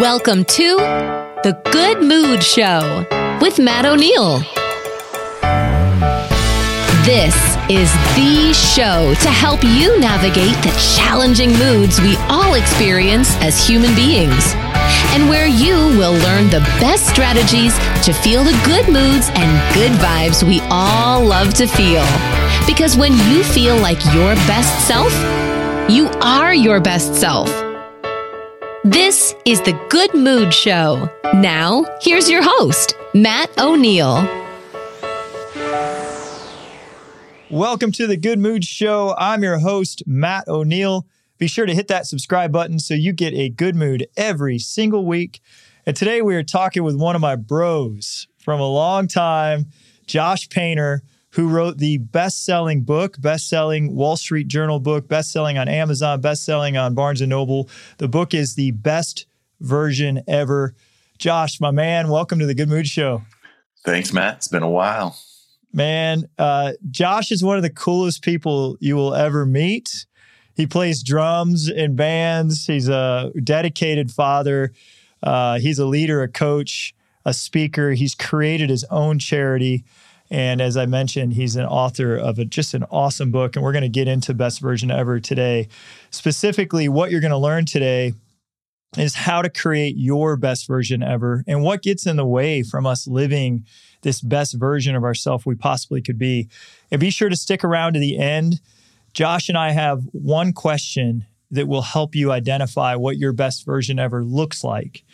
Welcome to The Good Mood Show with Matt O'Neill. This is the show to help you navigate the challenging moods we all experience as human beings, and where you will learn the best strategies to feel the good moods and good vibes we all love to feel. Because when you feel like your best self, you are your best self. This is The Good Mood Show. Now, here's your host, Matt O'Neill. Welcome to The Good Mood Show. I'm your host, Matt O'Neill. Be sure to hit that subscribe button so you get a good mood every single week. And today we are talking with one of my bros from a long time, Josh Painter, who wrote the best-selling book, best-selling Wall Street Journal book, best-selling on Amazon, best-selling on Barnes & Noble. The book is The Best Version Ever. Josh, my man, welcome to The Good Mood Show. Thanks, Matt. It's been a while. Man, Josh is one of the coolest people you will ever meet. He plays drums in bands. He's a dedicated father. He's a leader, a coach, a speaker. He's created his own charity. And as I mentioned, he's an author of just an awesome book. And we're going to get into Best Version Ever today. Specifically, what you're going to learn today is how to create your best version ever and what gets in the way from us living this best version of ourselves we possibly could be. And be sure to stick around to the end. Josh and I have one question that will help you identify what your best version ever looks like.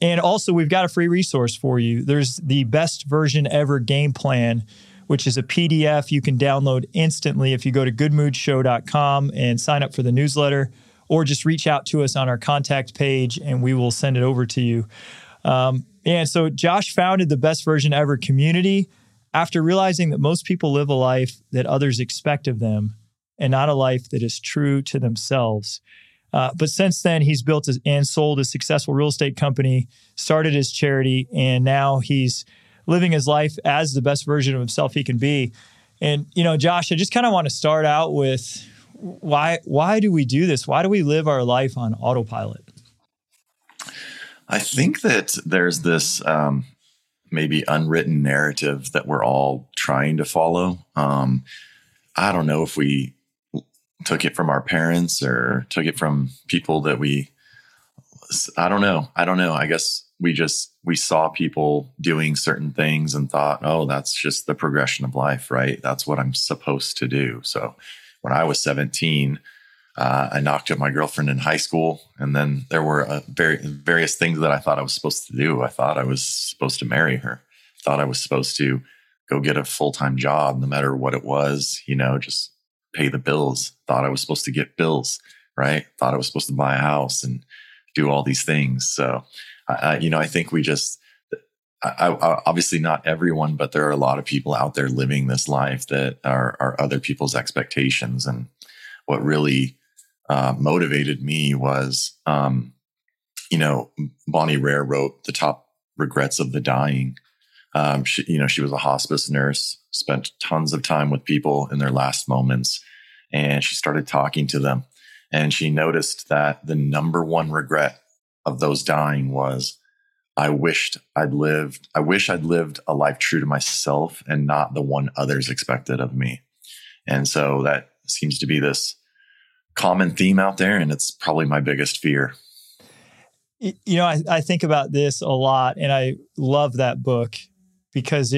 And also, we've got a free resource for you. There's the Best Version Ever Game Plan, which is a PDF you can download instantly if you go to goodmoodshow.com and sign up for the newsletter, or just reach out to us on our contact page and we will send it over to you. And so Josh founded the Best Version Ever community after realizing that most people live a life that others expect of them and not a life that is true to themselves. But since then, he's built and sold a successful real estate company, started his charity, and now he's living his life as the best version of himself he can be. And, you know, Josh, I just kind of want to start out with why do we do this? Why do we live our life on autopilot? I think that there's this maybe unwritten narrative that we're all trying to follow. I don't know if we took it from our parents or took it from people that I don't know. I guess we saw people doing certain things and thought, oh, that's just the progression of life, right? That's what I'm supposed to do. So when I was 17, I knocked up my girlfriend in high school. And then there were various things that I thought I was supposed to do. I thought I was supposed to marry her. I thought I was supposed to go get a full-time job, no matter what it was, you know, just pay the bills. Thought I was supposed to get bills, right? Thought I was supposed to buy a house and do all these things. So, I think we just, obviously not everyone, but there are a lot of people out there living this life that are other people's expectations. And what really motivated me was, Bonnie Rare wrote The Top Regrets of the Dying. She was a hospice nurse, spent tons of time with people in their last moments, and she started talking to them. And she noticed that the number one regret of those dying was, I wish I'd lived a life true to myself and not the one others expected of me. And so that seems to be this common theme out there, and it's probably my biggest fear. You know, I think about this a lot, and I love that book because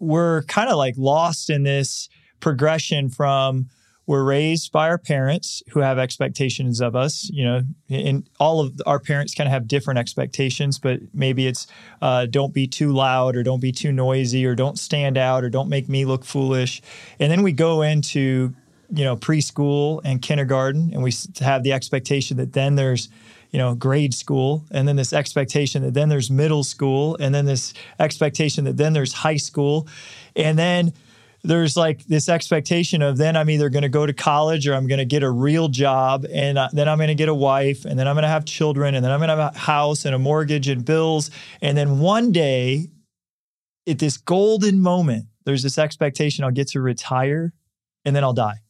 we're kind of like lost in this progression from we're raised by our parents who have expectations of us, you know, and all of our parents kind of have different expectations, but maybe it's don't be too loud or don't be too noisy or don't stand out or don't make me look foolish. And then we go into, you know, preschool and kindergarten, and we have the expectation that then there's, you know, grade school, and then this expectation that then there's middle school, and then this expectation that then there's high school. And then there's like this expectation of then I'm either going to go to college or I'm going to get a real job, and then I'm going to get a wife, and then I'm going to have children, and then I'm going to have a house and a mortgage and bills. And then one day at this golden moment, there's this expectation I'll get to retire and then I'll die.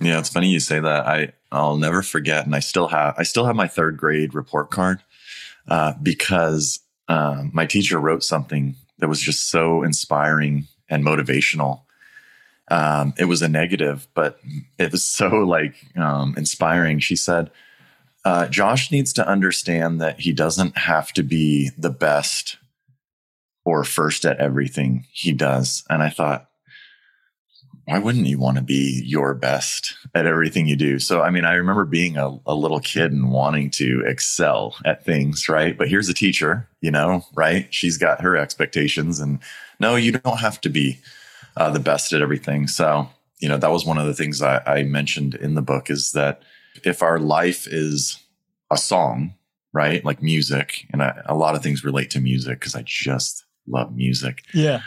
Yeah, it's funny you say that. I'll never forget, and I still have my third grade report card because my teacher wrote something that was just so inspiring and motivational. It was a negative, but it was so inspiring. She said, Josh needs to understand that he doesn't have to be the best or first at everything he does. And I thought, why wouldn't you want to be your best at everything you do? So, I mean, I remember being a little kid and wanting to excel at things, right? But here's a teacher, right? She's got her expectations, and no, you don't have to be the best at everything. So, that was one of the things I mentioned in the book, is that if our life is a song, right? Like music, and a lot of things relate to music because I just love music. Yeah.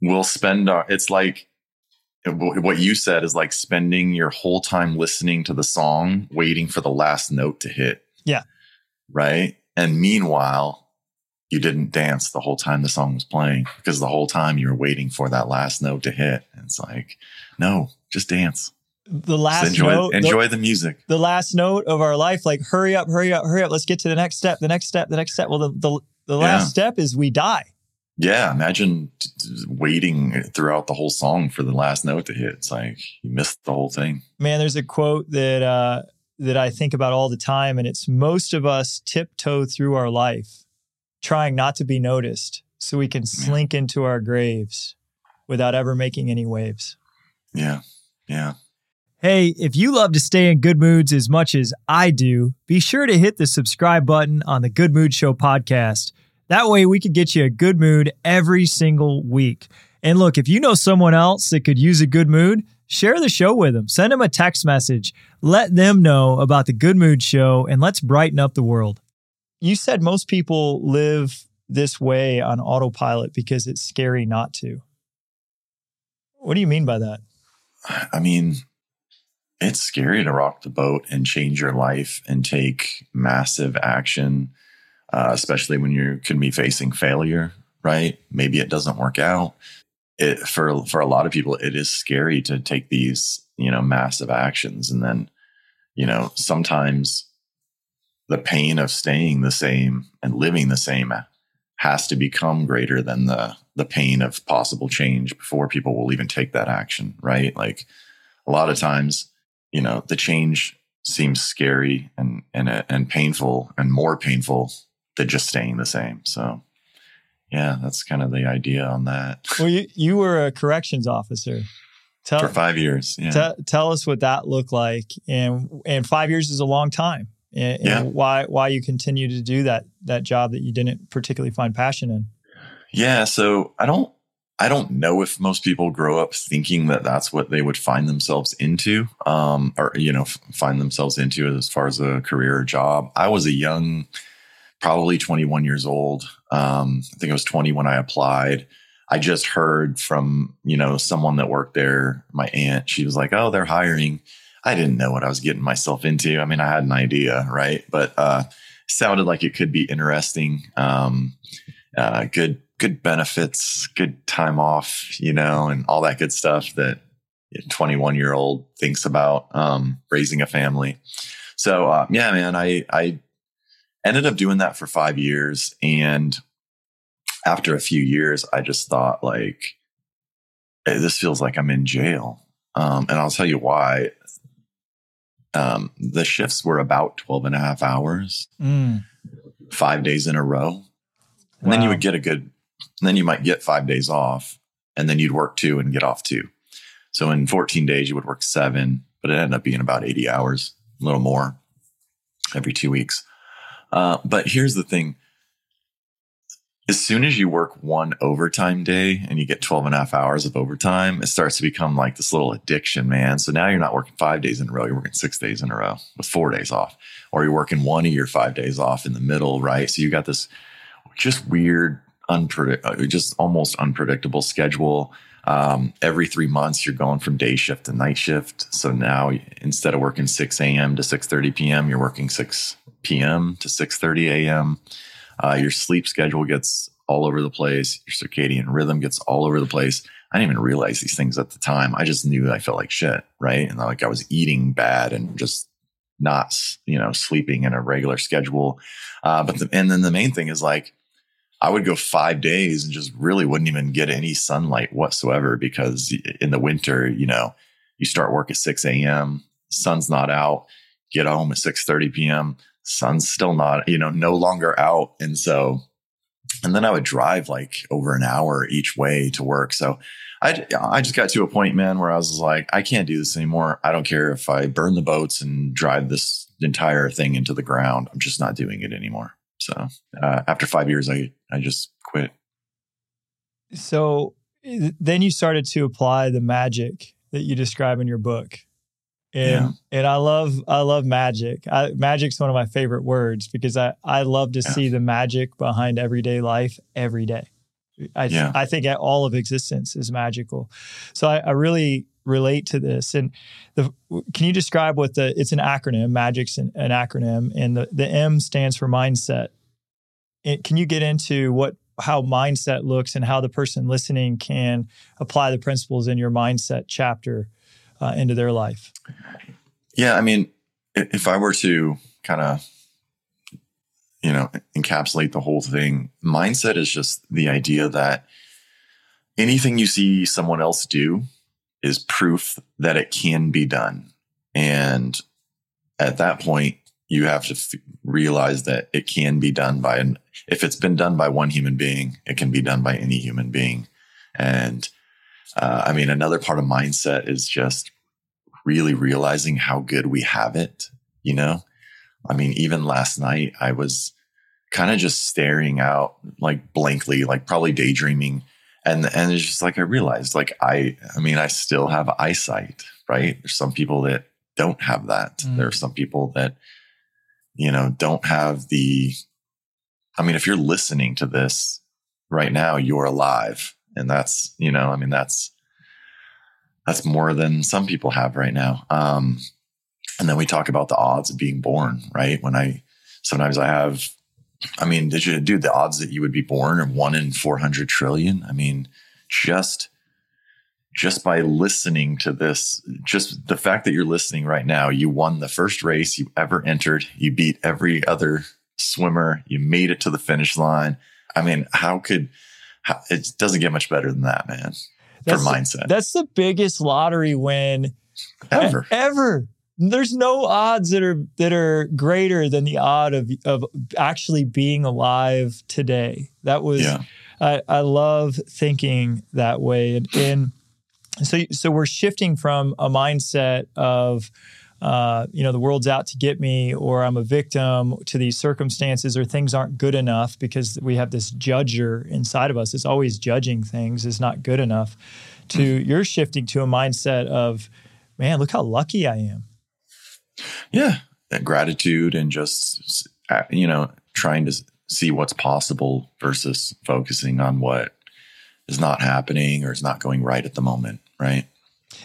We'll spend it's like, what you said is like spending your whole time listening to the song, waiting for the last note to hit. Yeah. Right. And meanwhile, you didn't dance the whole time the song was playing, because the whole time you were waiting for that last note to hit. And it's like, no, just dance. The last just note. Enjoy the music. The last note of our life, like hurry up. Let's get to the next step, the next step. Well, the last step is we die. Yeah, imagine waiting throughout the whole song for the last note to hit. It's like you missed the whole thing. Man, there's a quote that I think about all the time, and it's, most of us tiptoe through our life trying not to be noticed so we can slink into our graves without ever making any waves. Yeah, yeah. Hey, if you love to stay in good moods as much as I do, be sure to hit the subscribe button on the Good Mood Show podcast. That way we could get you a good mood every single week. And look, if you know someone else that could use a good mood, share the show with them. Send them a text message. Let them know about the Good Mood Show, and let's brighten up the world. You said most people live this way on autopilot because it's scary not to. What do you mean by that? I mean, it's scary to rock the boat and change your life and take massive action. Especially when you can be facing failure, right? Maybe it doesn't work out. For a lot of people, it is scary to take these, massive actions. And then, sometimes the pain of staying the same and living the same has to become greater than the pain of possible change before people will even take that action, right? Like a lot of times, the change seems scary and painful, and more painful than just staying the same. So yeah, that's kind of the idea on that. Well, you were a corrections officer for 5 years. Yeah. Tell us what that looked like. And 5 years is a long time. And yeah. Why you continue to do that job that you didn't particularly find passion in. Yeah. So I don't know if most people grow up thinking that that's what they would find themselves into, as far as a career or job. I was a young, probably 21 years old. I think I was 20 when I applied. I just heard from, someone that worked there, my aunt. She was like, oh, they're hiring. I didn't know what I was getting myself into. I mean, I had an idea, right? But sounded like it could be interesting. Good benefits, good time off, and all that good stuff that a 21-year-old thinks about raising a family. So, I ended up doing that for 5 years. And after a few years, I just thought, hey, this feels like I'm in jail. And I'll tell you why. The shifts were about 12 and a half hours, 5 days in a row. And then you would get and then you might get 5 days off, and then you'd work 2 and get off 2. So in 14 days, you would work 7, but it ended up being about 80 hours, a little more every 2 weeks. But here's the thing. As soon as you work one overtime day and you get 12 and a half hours of overtime, it starts to become like this little addiction, man. So now you're not working 5 days in a row. You're working 6 days in a row with 4 days off, or you're working one of your 5 days off in the middle, right? So you got this just weird, just almost unpredictable schedule. Every 3 months, you're going from day shift to night shift. So now instead of working 6 a.m. to 6:30 p.m., you're working 6 p.m. to 6:30 a.m. Your sleep schedule gets all over the place. Your circadian rhythm gets all over the place. I didn't even realize these things at the time. I just knew I felt like shit, right? And like I was eating bad and just not, you know, sleeping in a regular schedule. But then the main thing is like, I would go 5 days and just really wouldn't even get any sunlight whatsoever, because in the winter, you know, you start work at 6 a.m., sun's not out, get home at 6:30 p.m., sun's still not, you know, no longer out. And so, and then I would drive like over an hour each way to work. So I just got to a point, man, where I was like, I can't do this anymore. I don't care if I burn the boats and drive this entire thing into the ground. I'm just not doing it anymore. So after 5 years, I just quit. So then you started to apply the magic that you describe in your book. And yeah. And I love magic. Magic's one of my favorite words, because I love to see the magic behind everyday life every day. I think all of existence is magical. So I really relate to this. And can you describe what it's an acronym, magic's an acronym, and the M stands for mindset. And can you get into how mindset looks and how the person listening can apply the principles in your mindset chapter into their life? Yeah. I mean, if I were to kind of, you know, encapsulate the whole thing, mindset is just the idea that anything you see someone else do is proof that it can be done. And at that point, you have to realize that it can be done by, if it's been done by one human being, it can be done by any human being. And I mean, another part of mindset is just really realizing how good we have it, you know? I mean, even last night, I was kind of just staring out like blankly, like probably daydreaming. And it's just like, I realized, like, I mean, I still have eyesight, right? There's some people that don't have that. Mm. There are some people that, you know, don't have the, I mean, if you're listening to this right now, you're alive. And that's, you know, I mean, that's more than some people have right now. And then we talk about the odds of being born, right? When did you do the odds that you would be born are 1 in 400 trillion? I mean, just by listening to this, just the fact that you're listening right now, you won the first race you ever entered. You beat every other swimmer. You made it to the finish line. I mean, it doesn't get much better than that, man. Mindset. That's the biggest lottery win ever. There's no odds that are greater than the odd of actually being alive today. That was, I love thinking that way. And so we're shifting from a mindset of, you know, the world's out to get me, or I'm a victim to these circumstances, or things aren't good enough, because we have this judger inside of us. It's always judging things as not good enough, to you're shifting to a mindset of, man, look how lucky I am. Yeah. And gratitude, and just, you know, trying to see what's possible versus focusing on what is not happening or is not going right at the moment. Right.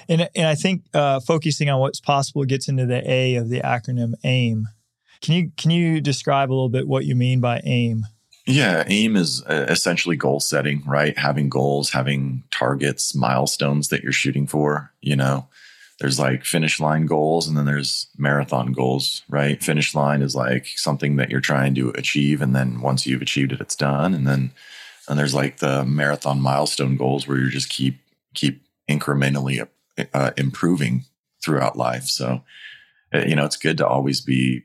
And I think focusing on what's possible gets into the A of the acronym AIM. Can you describe a little bit what you mean by AIM? Yeah, AIM is essentially goal setting, right? Having goals, having targets, milestones that you're shooting for. You know, there's like finish line goals, and then there's marathon goals, right? Finish line is like something that you're trying to achieve, and then once you've achieved it, it's done. And there's like the marathon milestone goals, where you just keep incrementally improving throughout life. So, you know, it's good to always be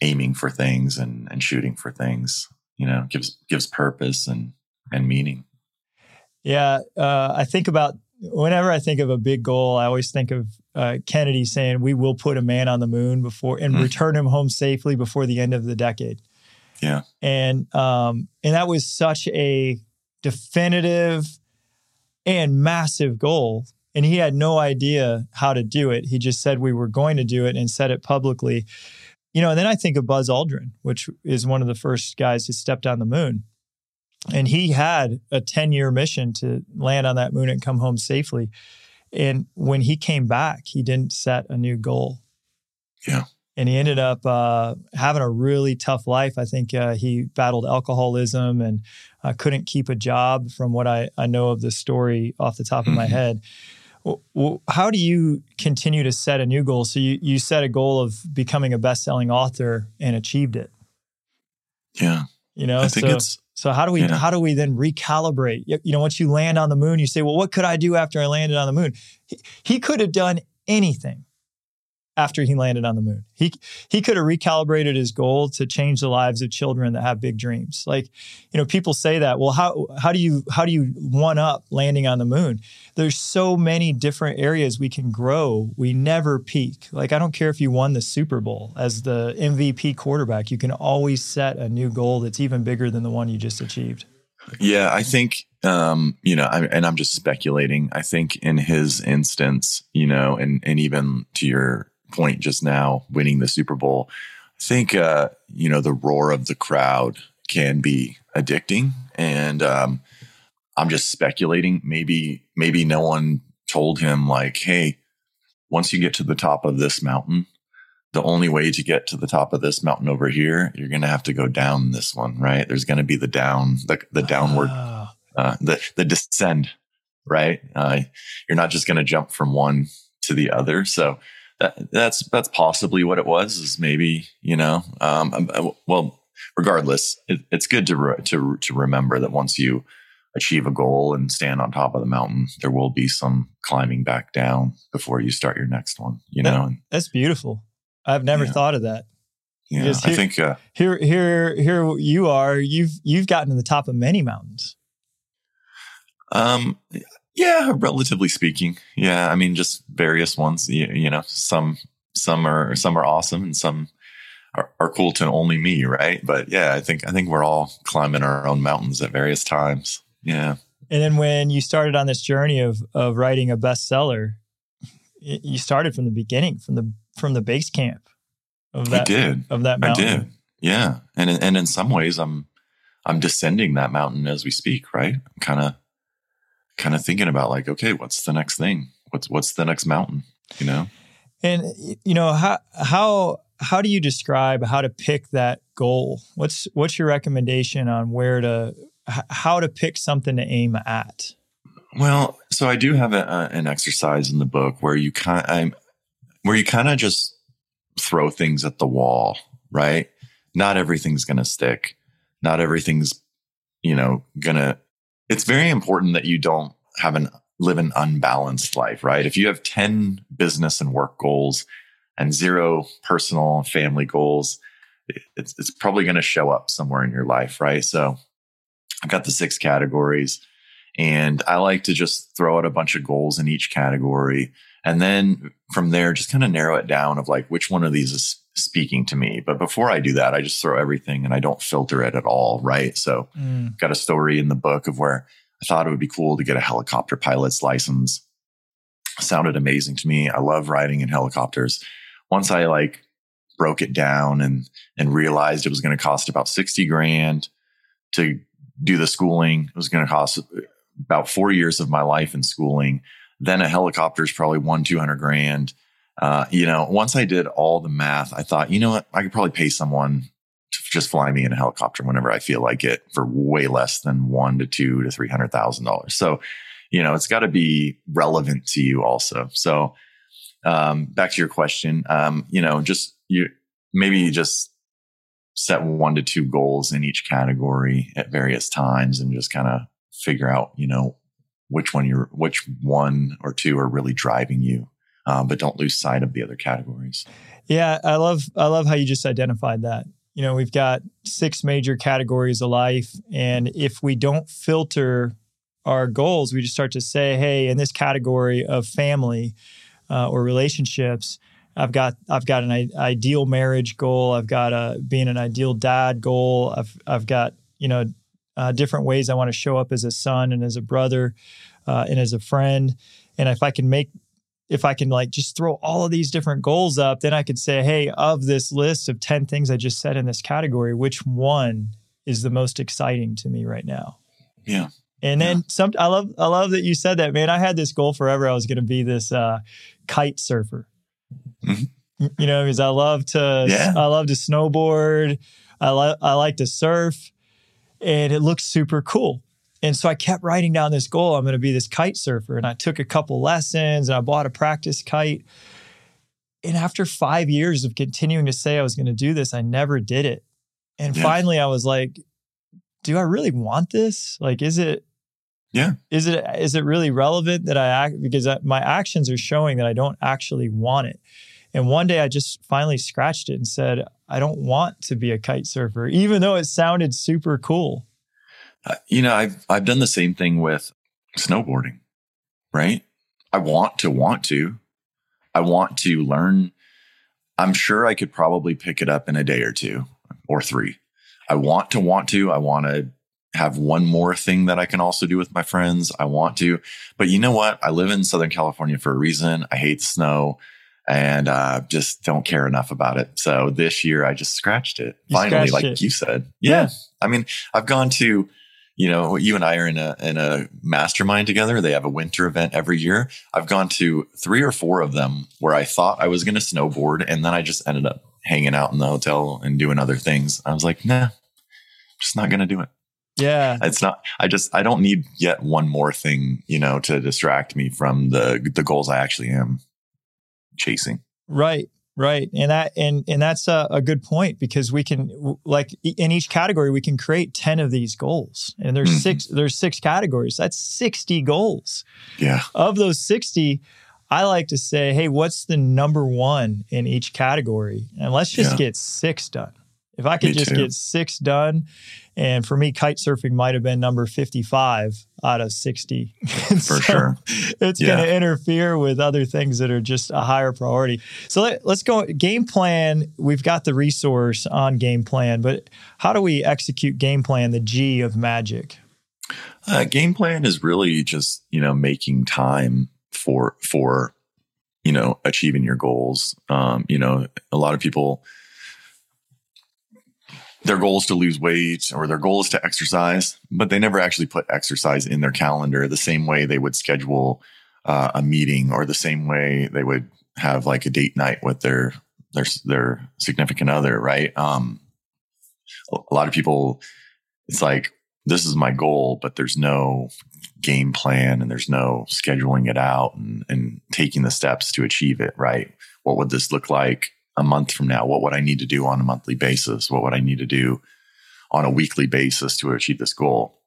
aiming for things and shooting for things, you know, gives purpose and meaning. Yeah. I think about, whenever I think of a big goal, I always think of Kennedy saying, we will put a man on the moon before and return him home safely before the end of the decade. Yeah. And that was such a definitive and massive goal. And he had no idea how to do it. He just said we were going to do it and said it publicly. You know, and then I think of Buzz Aldrin, which is one of the first guys who stepped on the moon. And he had a 10-year mission to land on that moon and come home safely. And when he came back, he didn't set a new goal. Yeah. And he ended up having a really tough life. I think he battled alcoholism and couldn't keep a job from what I know of the story off the top of my head. Well, how do you continue to set a new goal? So you set a goal of becoming a best-selling author and achieved it. Yeah. You know, so how do we then recalibrate? You know, once you land on the moon, you say, well, what could I do after I landed on the moon? He could have done anything after he landed on the moon. He could have recalibrated his goal to change the lives of children that have big dreams. Like, you know, people say that, well, how do you one up landing on the moon? There's so many different areas we can grow. We never peak. Like, I don't care if you won the Super Bowl as the MVP quarterback, you can always set a new goal that's even bigger than the one you just achieved. Yeah, I think, you know, and I'm just speculating. I think in his instance, you know, and even to your point just now, winning the Super Bowl, I think, you know, the roar of the crowd can be addicting. And I'm just speculating. Maybe no one told him, like, hey, once you get to the top of this mountain, the only way to get to the top of this mountain over here, you're going to have to go down this one, right? There's going to be the downward, the descend, right? You're not just going to jump from one to the other. So that's possibly what it was, is maybe, you know, well, regardless, it's good to remember that once you achieve a goal and stand on top of the mountain, there will be some climbing back down before you start your next one, you know? That's beautiful. I've never thought of that. Yeah. Here, I think, here you are, you've gotten to the top of many mountains. Yeah, relatively speaking. Yeah, I mean, just various ones. You know, some are awesome, and some are cool to only me, right? But yeah, I think we're all climbing our own mountains at various times. Yeah. And then when you started on this journey of writing a bestseller, you started from the beginning, from the base camp of that. I did. Of that mountain. I did. Yeah, and in some ways, I'm descending that mountain as we speak. Right, I'm kind of thinking about, like, okay, what's the next thing? What's the next mountain, you know? And, you know, how do you describe how to pick that goal? What's your recommendation on how to pick something to aim at? Well, so I do have an exercise in the book where you kind of just throw things at the wall, right? Not everything's going to stick. Not everything's, you know, it's very important that you don't live an unbalanced life, right? If you have 10 business and work goals and 0 personal and family goals, it's probably going to show up somewhere in your life, right? So I've got the 6 categories, and I like to just throw out a bunch of goals in each category. And then from there, just kind of narrow it down of, like, which one of these is speaking to me. But before I do that, I just throw everything, and I don't filter it at all, right? So got a story in the book of where I thought it would be cool to get a helicopter pilot's license. Sounded amazing to me. I love riding in helicopters. Once I, like, broke it down and realized it was going to cost about $60,000 to do the schooling. It was going to cost about 4 years of my life in schooling. Then a helicopter is probably $200,000. You know, once I did all the math, I thought, you know what, I could probably pay someone to just fly me in a helicopter whenever I feel like it for way less than $100,000 to $200,000 to $300,000. So, you know, it's got to be relevant to you also. So, back to your question, you know, just you just set 1 to 2 goals in each category at various times and just kind of figure out, you know, which one or two are really driving you, but don't lose sight of the other categories. Yeah, I love how you just identified that. You know, we've got 6 major categories of life, and if we don't filter our goals, we just start to say, "Hey, in this category of family or relationships, I've got an ideal marriage goal. I've got being an ideal dad goal. I've got, you know, different ways I want to show up as a son and as a brother and as a friend." And if I can just throw all of these different goals up, then I could say, hey, of this list of 10 things I just said in this category, which one is the most exciting to me right now? Yeah. And then I love that you said that, man. I had this goal forever. I was going to be this kite surfer. Mm-hmm. You know, because I love to, I love to snowboard. I like to surf, and it looks super cool. And so I kept writing down this goal. I'm going to be this kite surfer. And I took a couple lessons and I bought a practice kite. And after 5 years of continuing to say I was going to do this, I never did it. And finally I was like, do I really want this? Like, is it really relevant that I act? Because my actions are showing that I don't actually want it. And one day I just finally scratched it and said, I don't want to be a kite surfer, even though it sounded super cool. You know, I've done the same thing with snowboarding, right? I want to learn. I'm sure I could probably pick it up in a day or two or three. I want to have one more thing that I can also do with my friends. But you know what? I live in Southern California for a reason. I hate snow. And I just don't care enough about it. So this year I just scratched it. You said. Yeah. I mean, I've gone to, you know, you and I are in a mastermind together. They have a winter event every year. I've gone to 3 or 4 of them where I thought I was going to snowboard. And then I just ended up hanging out in the hotel and doing other things. I was like, nah, I'm just not going to do it. Yeah. It's not, I don't need yet one more thing, you know, to distract me from the goals I actually am chasing. Right. And that's a good point, because we can, like, in each category, we can create 10 of these goals, and there's six categories. That's 60 goals. Yeah. Of those 60, I like to say, hey, what's the number one in each category? And let's just get 6 done. If I could get 6 done, and for me, kite surfing might have been number 55 out of 60. For so sure. It's going to interfere with other things that are just a higher priority. So let's go. Game plan, we've got the resource on game plan, but how do we execute game plan, the G of magic? Game plan is really just, you know, making time for you know, achieving your goals. You know, a lot of people... their goal is to lose weight, or their goal is to exercise, but they never actually put exercise in their calendar the same way they would schedule a meeting, or the same way they would have like a date night with their significant other, right? A lot of people, it's like, this is my goal, but there's no game plan and there's no scheduling it out and taking the steps to achieve it, right? What would this look like a month from now? What would I need to do on a monthly basis? What would I need to do on a weekly basis to achieve this goal?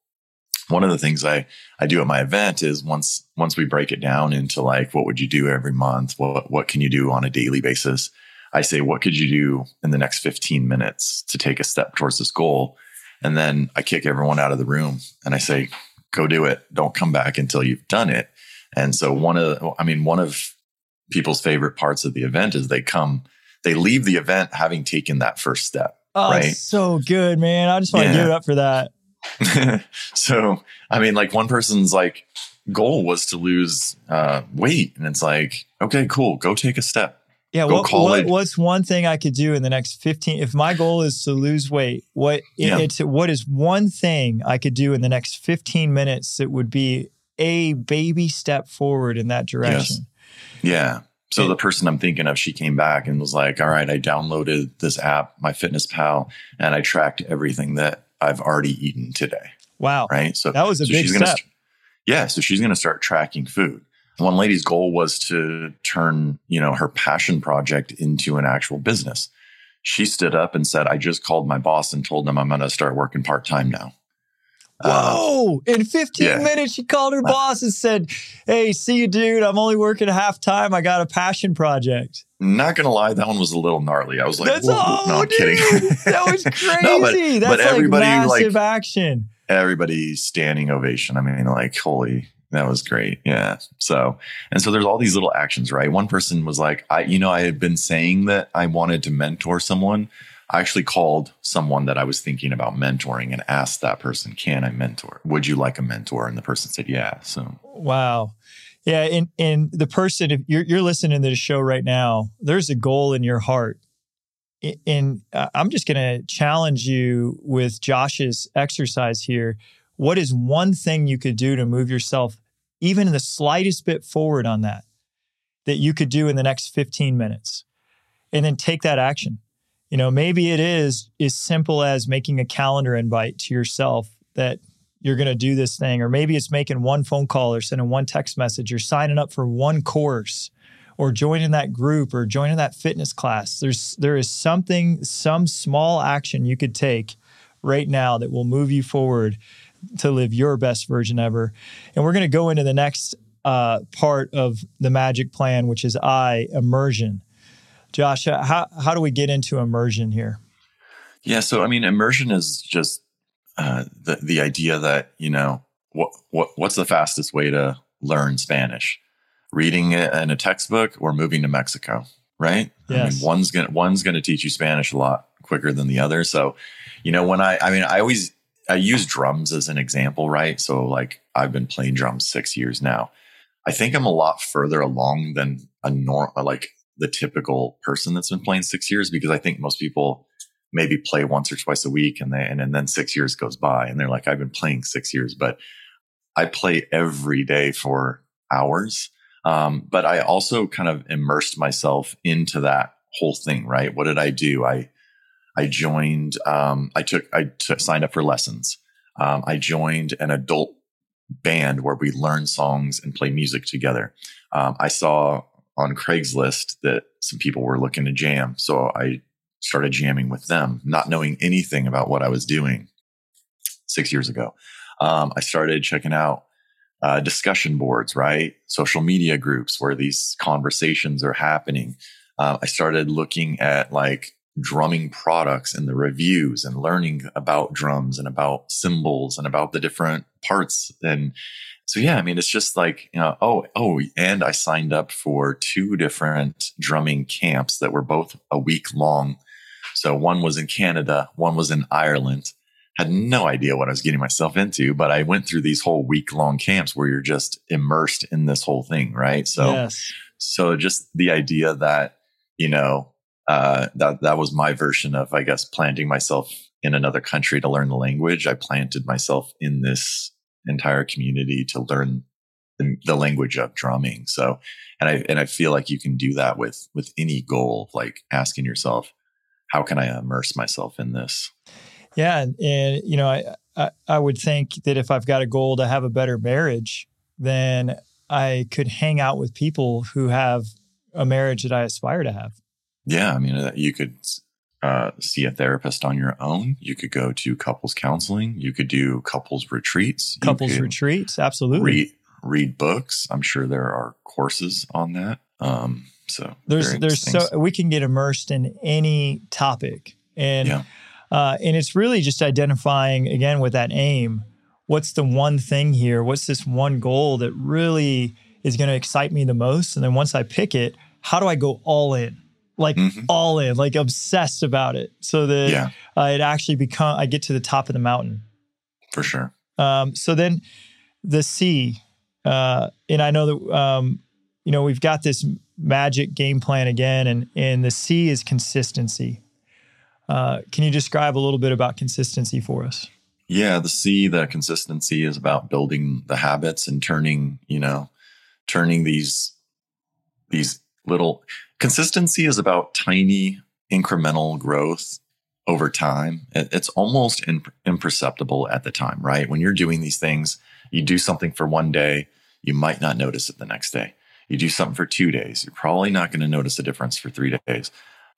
One of the things I do at my event is once we break it down into like, what would you do every month? What can you do on a daily basis? I say, what could you do in the next 15 minutes to take a step towards this goal? And then I kick everyone out of the room and I say, go do it. Don't come back until you've done it. And so one of people's favorite parts of the event is they leave the event having taken that first step. Oh, right? So good, man. I just want to give it up for that. So, I mean, like, one person's like goal was to lose weight. And it's like, okay, cool. Go take a step. Yeah. What's one thing I could do in the next 15? If my goal is to lose weight, what is one thing I could do in the next 15 minutes that would be a baby step forward in that direction? Yes. Yeah. So the person I'm thinking of, she came back and was like, all right, I downloaded this app, MyFitnessPal, and I tracked everything that I've already eaten today. Wow. Right. So that was a big step. So she's going to start tracking food. One lady's goal was to turn, you know, her passion project into an actual business. She stood up and said, I just called my boss and told them I'm going to start working part-time now. Whoa! In 15 minutes, she called her boss and said, hey, see you, dude. I'm only working half time. I got a passion project. Not going to lie, that one was a little gnarly. I was like, kidding. That was crazy. That's everybody, like, massive action. Everybody standing ovation. I mean, like, holy, that was great. Yeah. So there's all these little actions, right? One person was like, I had been saying that I wanted to mentor someone. I actually called someone that I was thinking about mentoring and asked that person, can I mentor? Would you like a mentor? And the person said, yeah. So, wow. Yeah. And the person, if you're listening to the show right now, there's a goal in your heart. And I'm just going to challenge you with Josh's exercise here. What is one thing you could do to move yourself even the slightest bit forward on that you could do in the next 15 minutes? and then take that action. You know, maybe it is as simple as making a calendar invite to yourself that you're going to do this thing, or maybe it's making one phone call or sending one text message or signing up for one course or joining that group or joining that fitness class. There is something, some small action you could take right now that will move you forward to live your best version ever. And we're going to go into the next part of the magic plan, which is immersion. Josh, how do we get into immersion here? Yeah, so I mean, immersion is just the idea that, you know, what's the fastest way to learn Spanish? Reading it in a textbook or moving to Mexico, right? Yes. I mean, one's gonna teach you Spanish a lot quicker than the other. So, you know, when I use drums as an example, right? So like I've been playing drums 6 years now. I think I'm a lot further along than the typical person that's been playing 6 years, because I think most people maybe play once or twice a week and then 6 years goes by and they're like, I've been playing 6 years, but I play every day for hours. But I also kind of immersed myself into that whole thing, right? What did I do? I signed up for lessons. I joined an adult band where we learn songs and play music together. I saw on Craigslist that some people were looking to jam. So I started jamming with them, not knowing anything about what I was doing 6 years ago. I started checking out discussion boards, right? Social media groups where these conversations are happening. I started looking at like drumming products and the reviews and learning about drums and about cymbals and about the different parts. And so, yeah, I mean, it's just like, you know, and I signed up for 2 different drumming camps that were both a week long. So one was in Canada, one was in Ireland. Had no idea what I was getting myself into, but I went through these whole week-long camps where you're just immersed in this whole thing, right? So, yes. So just the idea that, you know, that was my version of, I guess, planting myself in another country to learn the language. I planted myself in this entire community to learn the language of drumming. So, and I feel like you can do that with any goal, like asking yourself, how can I immerse myself in this? Yeah. And, you know, I would think that if I've got a goal to have a better marriage, then I could hang out with people who have a marriage that I aspire to have. Yeah. I mean, you could see a therapist on your own. You could go to couples counseling. You could do couples retreats. Absolutely. Read books. I'm sure there are courses on that. So we can get immersed in any topic. And yeah. And it's really just identifying, again, with that aim. What's the one thing here? What's this one goal that really is going to excite me the most? And then once I pick it, how do I go all in? Like all in, like obsessed about it so that it actually I get to the top of the mountain. For sure. So then the C, and I know that, you know, we've got this magic game plan again, and the C is consistency. Can you describe a little bit about consistency for us? Yeah, the consistency is about building the habits and turning these little. Consistency is about tiny incremental growth over time. It's almost imperceptible at the time, right? When you're doing these things, you do something for one day, you might not notice it the next day. You do something for 2 days, you're probably not going to notice a difference for 3 days.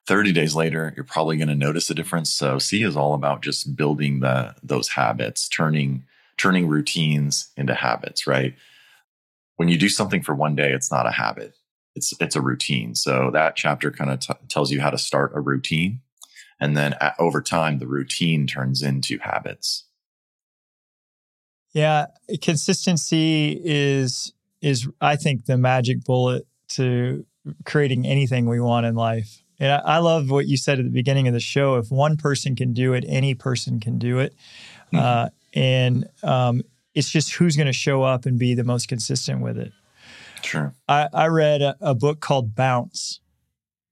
30 days later, you're probably going to notice a difference. So C is all about just building those habits, turning routines into habits, right? When you do something for one day, it's not a habit. It's a routine. So that chapter kind of tells you how to start a routine. And then over time, the routine turns into habits. Yeah. Consistency is I think the magic bullet to creating anything we want in life. And I love what you said at the beginning of the show. If one person can do it, any person can do it. Mm-hmm. And it's just who's going to show up and be the most consistent with it. Sure. I read a book called Bounce.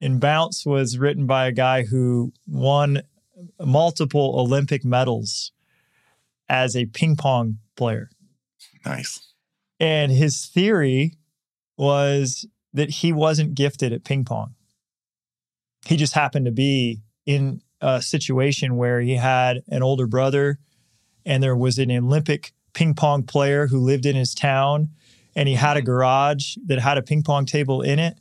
And Bounce was written by a guy who won multiple Olympic medals as a ping pong player. Nice. And his theory was that he wasn't gifted at ping pong. he just happened to be in a situation where he had an older brother and there was an Olympic ping pong player who lived in his town, and he had a garage that had a ping pong table in it,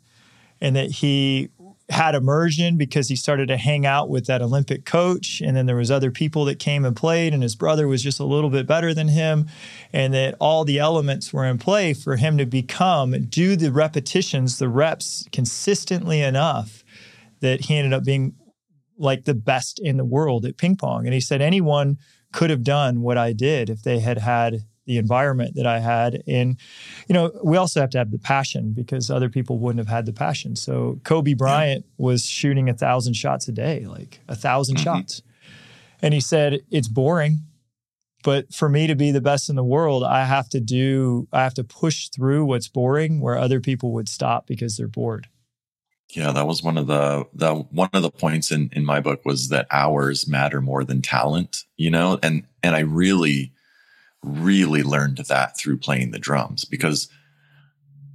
and that he had immersion because he started to hang out with that Olympic coach. And then there was other people that came and played, and his brother was just a little bit better than him, and that all the elements were in play for him to do the repetitions, the reps consistently enough that he ended up being like the best in the world at ping pong. And he said, anyone could have done what I did if they had had the environment that I had. And, you know, we also have to have the passion, because other people wouldn't have had the passion. So Cobe Bryant was shooting 1,000 shots a day, like 1,000 shots. And he said, it's boring, but for me to be the best in the world, I have to push through what's boring where other people would stop because they're bored. Yeah, that was one of the points in my book, was that hours matter more than talent, you know? And I really learned that through playing the drums, because,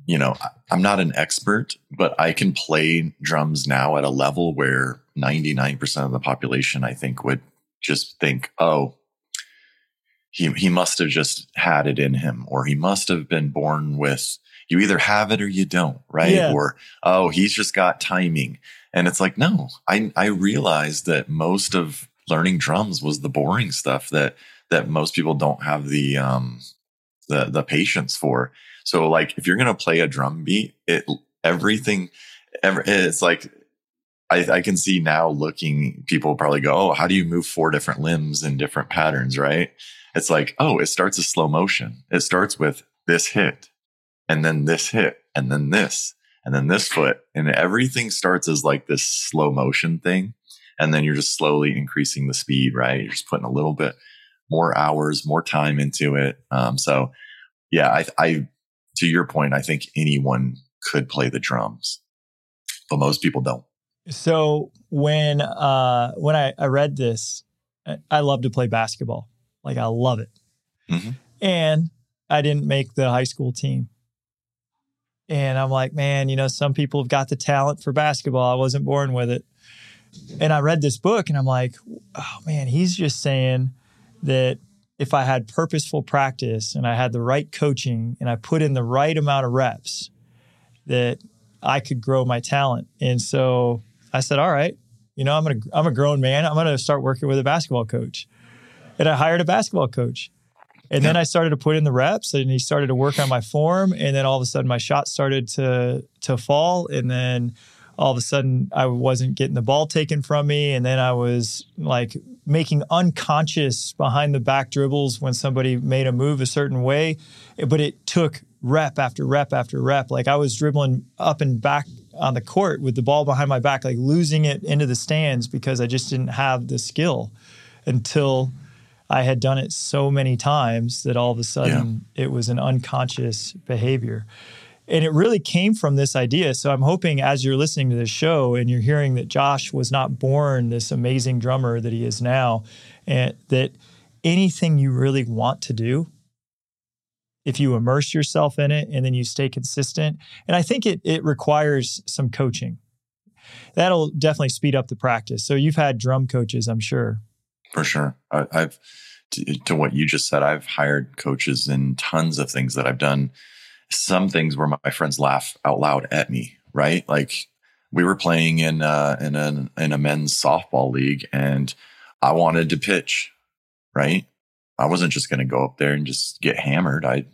you know, I'm not an expert, but I can play drums now at a level where 99% of the population, I think, would just think, oh, he must have just had it in him, or he must have been born with, you either have it or you don't, right? Yeah. Or, oh, he's just got timing. And it's like, no, I realized that most of learning drums was the boring stuff that most people don't have the patience for. So, like, if you're going to play a drum beat, it's like, I can see now, looking, people probably go, oh, how do you move 4 different limbs in different patterns, right? It's like, oh, it starts as slow motion. It starts with this hit, and then this hit, and then this, and then this foot. And everything starts as like this slow motion thing. And then you're just slowly increasing the speed, right? You're just putting a little bit more hours, more time into it. So yeah, I, to your point, I think anyone could play the drums, but most people don't. So when I read this, I love to play basketball. Like, I love it. Mm-hmm. And I didn't make the high school team. And I'm like, man, you know, some people have got the talent for basketball. I wasn't born with it. And I read this book and I'm like, oh man, he's just saying that if I had purposeful practice and I had the right coaching and I put in the right amount of reps, that I could grow my talent. And so I said, all right, you know, I'm a grown man. I'm going to start working with a basketball coach. And I hired a basketball coach. And then I started to put in the reps, and he started to work on my form. And then all of a sudden my shot started to fall. And then all of a sudden I wasn't getting the ball taken from me. And then I was like making unconscious behind the back dribbles when somebody made a move a certain way. But it took rep after rep after rep. Like, I was dribbling up and back on the court with the ball behind my back, like losing it into the stands, because I just didn't have the skill until I had done it so many times that all of a sudden it was an unconscious behavior. And it really came from this idea. So I'm hoping, as you're listening to this show and you're hearing that Josh was not born this amazing drummer that he is now, and that anything you really want to do, if you immerse yourself in it and then you stay consistent. And I think it requires some coaching. That'll definitely speed up the practice. So you've had drum coaches, I'm sure. For sure. I've, to what you just said, I've hired coaches in tons of things that I've done. Some things where my friends laugh out loud at me, right? Like, we were playing in a men's softball league, and I wanted to pitch, right? I wasn't just going to go up there and just get hammered. I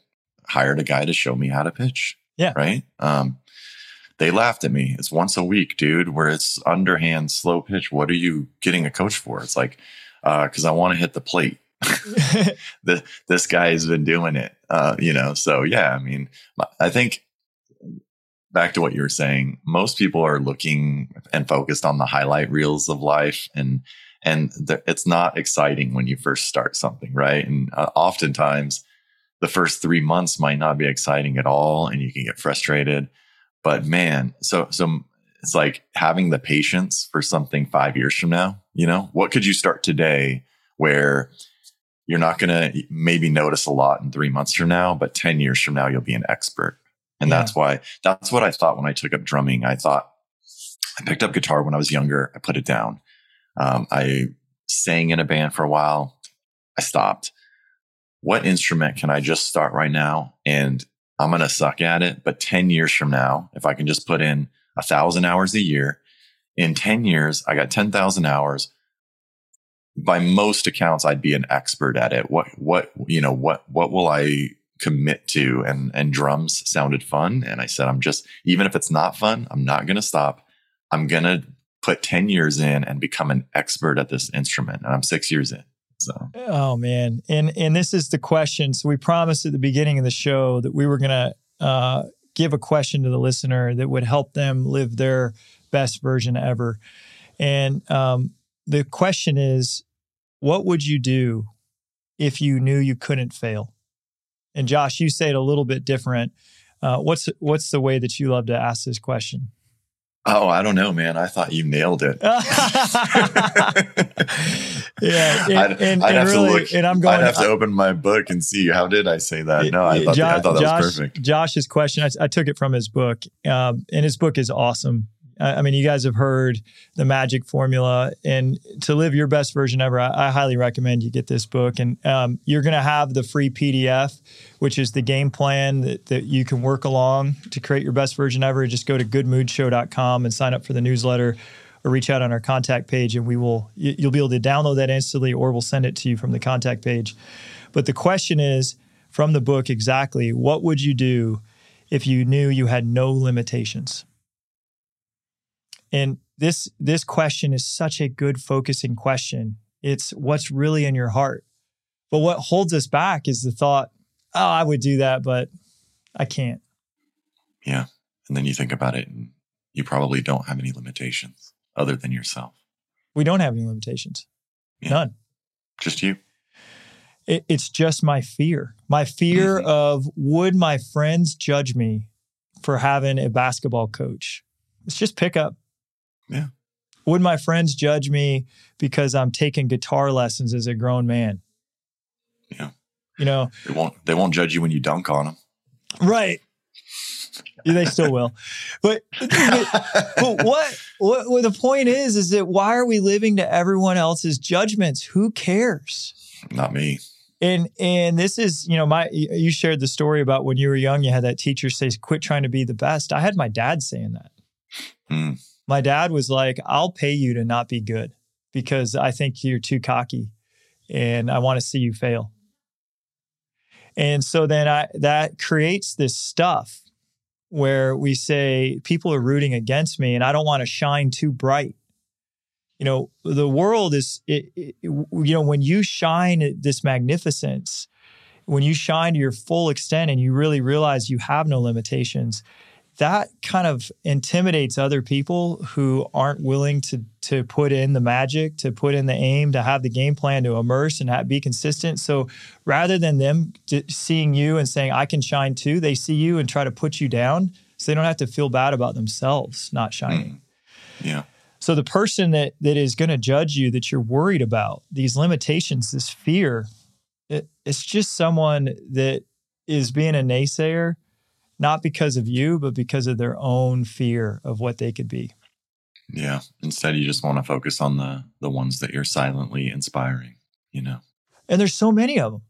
hired a guy to show me how to pitch. Yeah. Right. They laughed at me. It's once a week, dude, where it's underhand, slow pitch. What are you getting a coach for? It's like, cause I want to hit the plate. This guy has been doing it, you know? So yeah, I mean, I think back to what you were saying, most people are looking and focused on the highlight reels of life, and it's not exciting when you first start something, right? And oftentimes the first 3 months might not be exciting at all, and you can get frustrated, but man, so it's like having the patience for something 5 years from now. You know, what could you start today where you're not going to maybe notice a lot in 3 months from now, but 10 years from now, you'll be an expert. And that's what I thought when I took up drumming. I thought, I picked up guitar when I was younger. I put it down. I sang in a band for a while. I stopped. What instrument can I just start right now? And I'm going to suck at it. But 10 years from now, if I can just put in 1,000 hours a year, in 10 years, I got 10,000 hours. By most accounts, I'd be an expert at it. What will I commit to? And drums sounded fun. And I said, even if it's not fun, I'm not going to stop. I'm going to put 10 years in and become an expert at this instrument. And I'm 6 years in. So. Oh, man. And this is the question. So we promised at the beginning of the show that we were going to give a question to the listener that would help them live their best version ever. And the question is, what would you do if you knew you couldn't fail? And Josh, you say it a little bit different. What's the way that you love to ask this question? Oh, I don't know, man. I thought you nailed it. Yeah. I'd have to open my book and see how did I say that. I thought that was perfect. Josh's question, I took it from his book, and his book is awesome. I mean, you guys have heard the magic formula, and to live your best version ever, I highly recommend you get this book. And you're going to have the free PDF, which is the game plan that you can work along to create your best version ever. Just go to goodmoodshow.com and sign up for the newsletter, or reach out on our contact page, and you'll be able to download that instantly, or we'll send it to you from the contact page. But the question is, from the book exactly, what would you do if you knew you had no limitations? And this question is such a good focusing question. It's what's really in your heart. But what holds us back is the thought, oh, I would do that, but I can't. Yeah. And then you think about it, and you probably don't have any limitations other than yourself. We don't have any limitations. Yeah. None. Just you. It's just my fear. My fear of, would my friends judge me for having a basketball coach? It's just pickup. Yeah. Would my friends judge me because I'm taking guitar lessons as a grown man? Yeah. You know, they won't judge you when you dunk on them. Right. They still will. But what the point is that why are we living to everyone else's judgments? Who cares? Not me. And this is, you know, you shared the story about when you were young, you had that teacher say, quit trying to be the best. I had my dad saying that. Mm. My dad was like, I'll pay you to not be good because I think you're too cocky and I want to see you fail. And so then that creates this stuff where we say people are rooting against me and I don't want to shine too bright. You know, the world is, you know, when you shine this magnificence, when you shine to your full extent and you really realize you have no limitations, that kind of intimidates other people who aren't willing to put in the magic, to put in the aim, to have the game plan, to immerse and be consistent. So rather than them seeing you and saying, I can shine too, they see you and try to put you down so they don't have to feel bad about themselves not shining. Mm. Yeah. So the person that is going to judge you, that you're worried about, these limitations, this fear, it's just someone that is being a naysayer, not because of you, but because of their own fear of what they could be. Yeah. Instead, you just want to focus on the ones that you're silently inspiring, you know? And there's so many of them.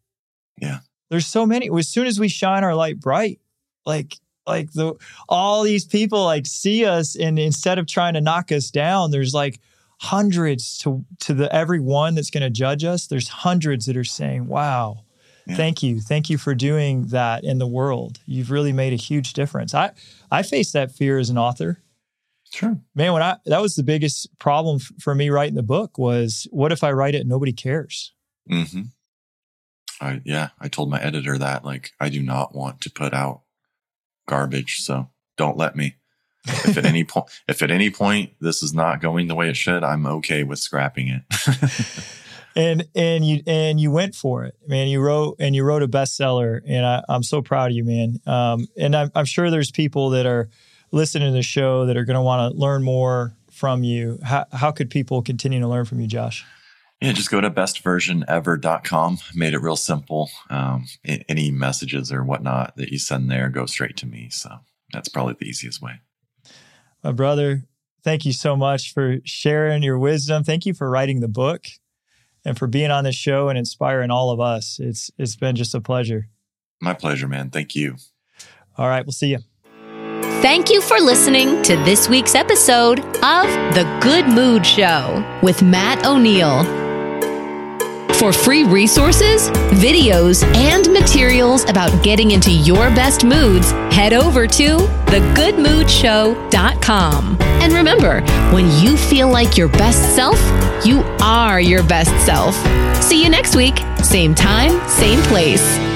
Yeah. There's so many. As soon as we shine our light bright, like all these people like see us, and instead of trying to knock us down, there's like hundreds to every one that's going to judge us. There's hundreds that are saying, wow. Yeah. Thank you. Thank you for doing that in the world. You've really made a huge difference. I faced that fear as an author. Sure. Man, that was the biggest problem for me writing the book was, what if I write it and nobody cares? Mm-hmm. I told my editor that, like, I do not want to put out garbage, so don't let me. If at any point this is not going the way it should, I'm okay with scrapping it. And you went for it, man. You wrote a bestseller, and I'm so proud of you, man. And I'm sure there's people that are listening to the show that are going to want to learn more from you. How could people continue to learn from you, Josh? Yeah, just go to bestversionever.com. Made it real simple. Any messages or whatnot that you send there go straight to me. So that's probably the easiest way. My brother, Thank you so much for sharing your wisdom. Thank you for writing the book and for being on this show and inspiring all of us. It's been just a pleasure. My pleasure, man. Thank you. All right. We'll see you. Thank you for listening to this week's episode of The Good Mood Show with Matt O'Neill. For free resources, videos, and materials about getting into your best moods, head over to thegoodmoodshow.com. And remember, when you feel like your best self, you are your best self. See you next week, same time, same place.